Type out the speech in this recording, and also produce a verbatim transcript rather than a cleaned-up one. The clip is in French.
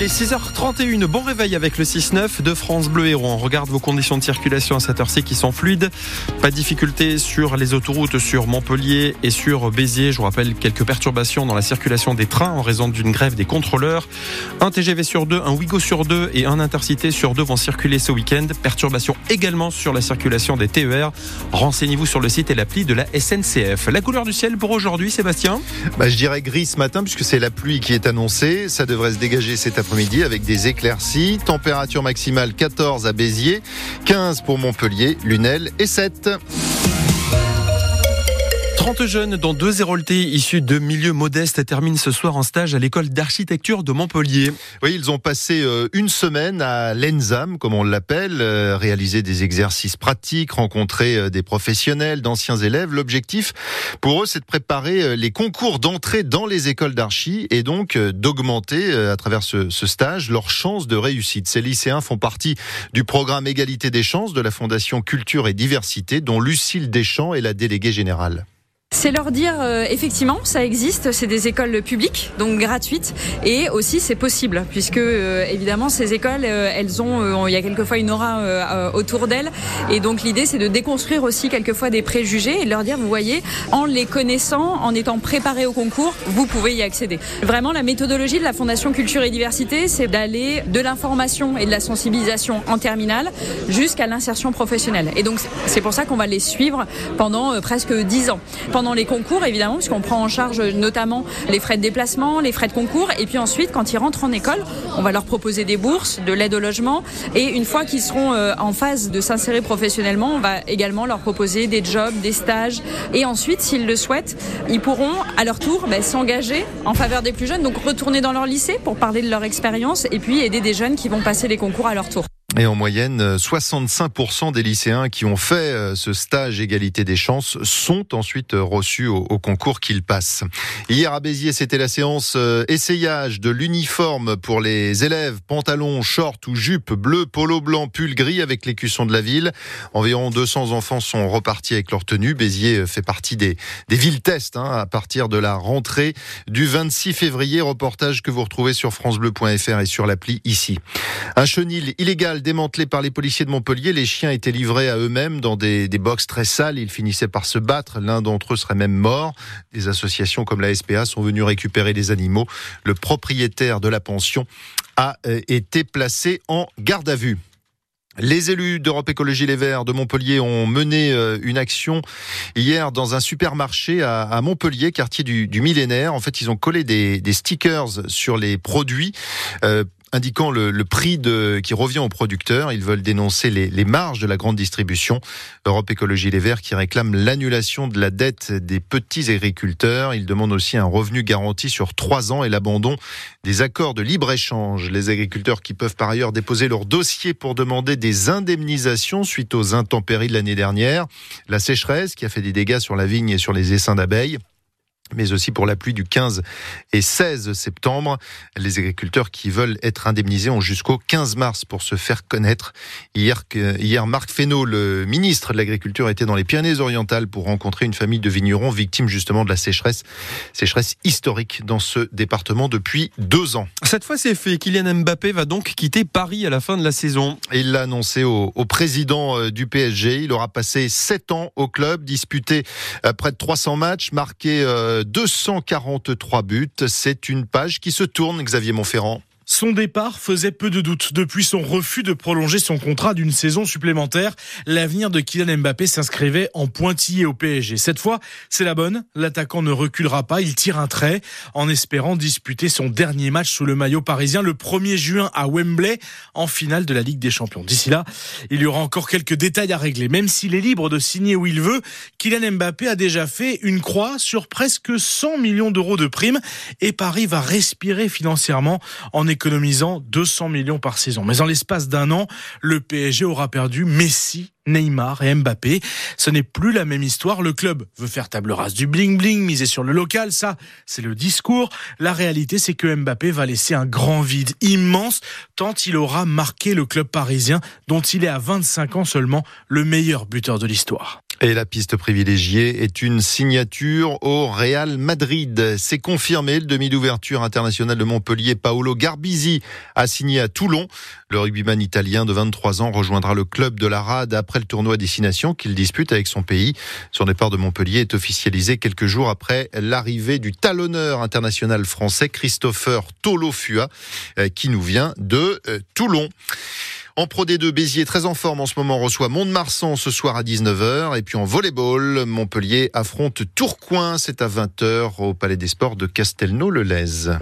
Il est six heures trente et une, bon réveil avec le six neuf de France Bleu Hérault. On regarde vos conditions de circulation à cette heure-ci qui sont fluides. Pas de difficultés sur les autoroutes, sur Montpellier et sur Béziers. Je vous rappelle quelques perturbations dans la circulation des trains en raison d'une grève des contrôleurs. Un T G V sur deux, un Wigo sur deux et un Intercité sur deux vont circuler ce week-end. Perturbations également sur la circulation des T E R. Renseignez-vous sur le site et l'appli de la S N C F. La couleur du ciel pour aujourd'hui, Sébastien ? bah, Je dirais gris ce matin puisque c'est la pluie qui est annoncée. Ça devrait se dégager cet après-midi avec des éclaircies, température maximale quatorze à Béziers, quinze pour Montpellier, Lunel et sept. trente jeunes dont deux Héraultais issus de milieux modestes terminent ce soir un stage à l'école d'architecture de Montpellier. Oui, ils ont passé une semaine à l'ENSAM, comme on l'appelle, réaliser des exercices pratiques, rencontrer des professionnels, d'anciens élèves. L'objectif pour eux, c'est de préparer les concours d'entrée dans les écoles d'archi et donc d'augmenter à travers ce, ce stage leurs chances de réussite. Ces lycéens font partie du programme Égalité des chances de la Fondation Culture et Diversité dont Lucille Deschamps est la déléguée générale. C'est leur dire, euh, effectivement, ça existe, c'est des écoles publiques, donc gratuites, et aussi c'est possible, puisque euh, évidemment ces écoles, euh, elles ont, euh, il y a quelquefois une aura euh, autour d'elles, et donc l'idée c'est de déconstruire aussi quelquefois des préjugés, et de leur dire, vous voyez, en les connaissant, en étant préparés au concours, vous pouvez y accéder. Vraiment, la méthodologie de la Fondation Culture et Diversité, c'est d'aller de l'information et de la sensibilisation en terminale jusqu'à l'insertion professionnelle, et donc c'est pour ça qu'on va les suivre pendant euh, presque dix ans. Pendant Pendant les concours, évidemment, puisqu'on prend en charge notamment les frais de déplacement, les frais de concours. Et puis ensuite, quand ils rentrent en école, on va leur proposer des bourses, de l'aide au logement. Et une fois qu'ils seront en phase de s'insérer professionnellement, on va également leur proposer des jobs, des stages. Et ensuite, s'ils le souhaitent, ils pourront à leur tour bah, s'engager en faveur des plus jeunes. Donc retourner dans leur lycée pour parler de leur expérience et puis aider des jeunes qui vont passer les concours à leur tour. Et en moyenne, soixante-cinq pour cent des lycéens qui ont fait ce stage égalité des chances sont ensuite reçus au, au concours qu'ils passent. Hier à Béziers, c'était la séance essayage de l'uniforme pour les élèves. Pantalon, short ou jupe bleu, polo blanc, pull gris avec l'écusson de la ville. Environ deux cents enfants sont repartis avec leur tenue. Béziers fait partie des, des villes tests hein, à partir de la rentrée du vingt-six février. Reportage que vous retrouvez sur francebleu point fr et sur l'appli ici. Un chenil illégal démantelé par les policiers de Montpellier, les chiens étaient livrés à eux-mêmes dans des, des box très sales. Ils finissaient par se battre. L'un d'entre eux serait même mort. Des associations comme la S P A sont venues récupérer les animaux. Le propriétaire de la pension a été placé en garde à vue. Les élus d'Europe Écologie Les Verts de Montpellier ont mené une action hier dans un supermarché à Montpellier, quartier du, du millénaire. En fait, ils ont collé des, des stickers sur les produits euh, indiquant le, le prix de, qui revient aux producteurs. Ils veulent dénoncer les, les marges de la grande distribution. Europe Écologie Les Verts qui réclame l'annulation de la dette des petits agriculteurs. Ils demandent aussi un revenu garanti sur trois ans et l'abandon des accords de libre-échange. Les agriculteurs qui peuvent par ailleurs déposer leur dossier pour demander des indemnisations suite aux intempéries de l'année dernière. La sécheresse qui a fait des dégâts sur la vigne et sur les essaims d'abeilles, mais aussi pour la pluie du quinze et seize septembre. Les agriculteurs qui veulent être indemnisés ont jusqu'au quinze mars pour se faire connaître. Hier, hier Marc Fesneau, le ministre de l'Agriculture, était dans les Pyrénées-Orientales pour rencontrer une famille de vignerons victimes justement de la sécheresse. Sécheresse historique dans ce département depuis deux ans. Cette fois, c'est fait. Kylian Mbappé va donc quitter Paris à la fin de la saison. Et il l'a annoncé au, au président du P S G. Il aura passé sept ans au club, disputé près de trois cents matchs, marqué Euh, deux cent quarante-trois buts, c'est une page qui se tourne, Xavier Montferrand. Son départ faisait peu de doute. Depuis son refus de prolonger son contrat d'une saison supplémentaire, l'avenir de Kylian Mbappé s'inscrivait en pointillé au P S G. Cette fois, c'est la bonne. L'attaquant ne reculera pas, il tire un trait en espérant disputer son dernier match sous le maillot parisien le premier juin à Wembley, en finale de la Ligue des Champions. D'ici là, il y aura encore quelques détails à régler. Même s'il est libre de signer où il veut, Kylian Mbappé a déjà fait une croix sur presque cent millions d'euros de primes et Paris va respirer financièrement en économisant deux cents millions par saison. Mais en l'espace d'un an, le P S G aura perdu Messi, Neymar et Mbappé. Ce n'est plus la même histoire. Le club veut faire table rase du bling-bling, miser sur le local. Ça, c'est le discours. La réalité, c'est que Mbappé va laisser un grand vide immense tant il aura marqué le club parisien dont il est à vingt-cinq ans seulement le meilleur buteur de l'histoire. Et la piste privilégiée est une signature au Real Madrid. C'est confirmé, le demi d'ouverture international de Montpellier, Paolo Garbisi, a signé à Toulon. Le rugbyman italien de vingt-trois ans rejoindra le club de la R A D après le tournoi à destination qu'il dispute avec son pays. Son départ de Montpellier est officialisé quelques jours après l'arrivée du talonneur international français Christopher Tolofua, qui nous vient de Toulon. En Pro D deux, Béziers, très en forme en ce moment, reçoit Mont-de-Marsan ce soir à dix-neuf heures. Et puis en volleyball, Montpellier affronte Tourcoing, c'est à vingt heures au Palais des Sports de Castelnau-le-Lez.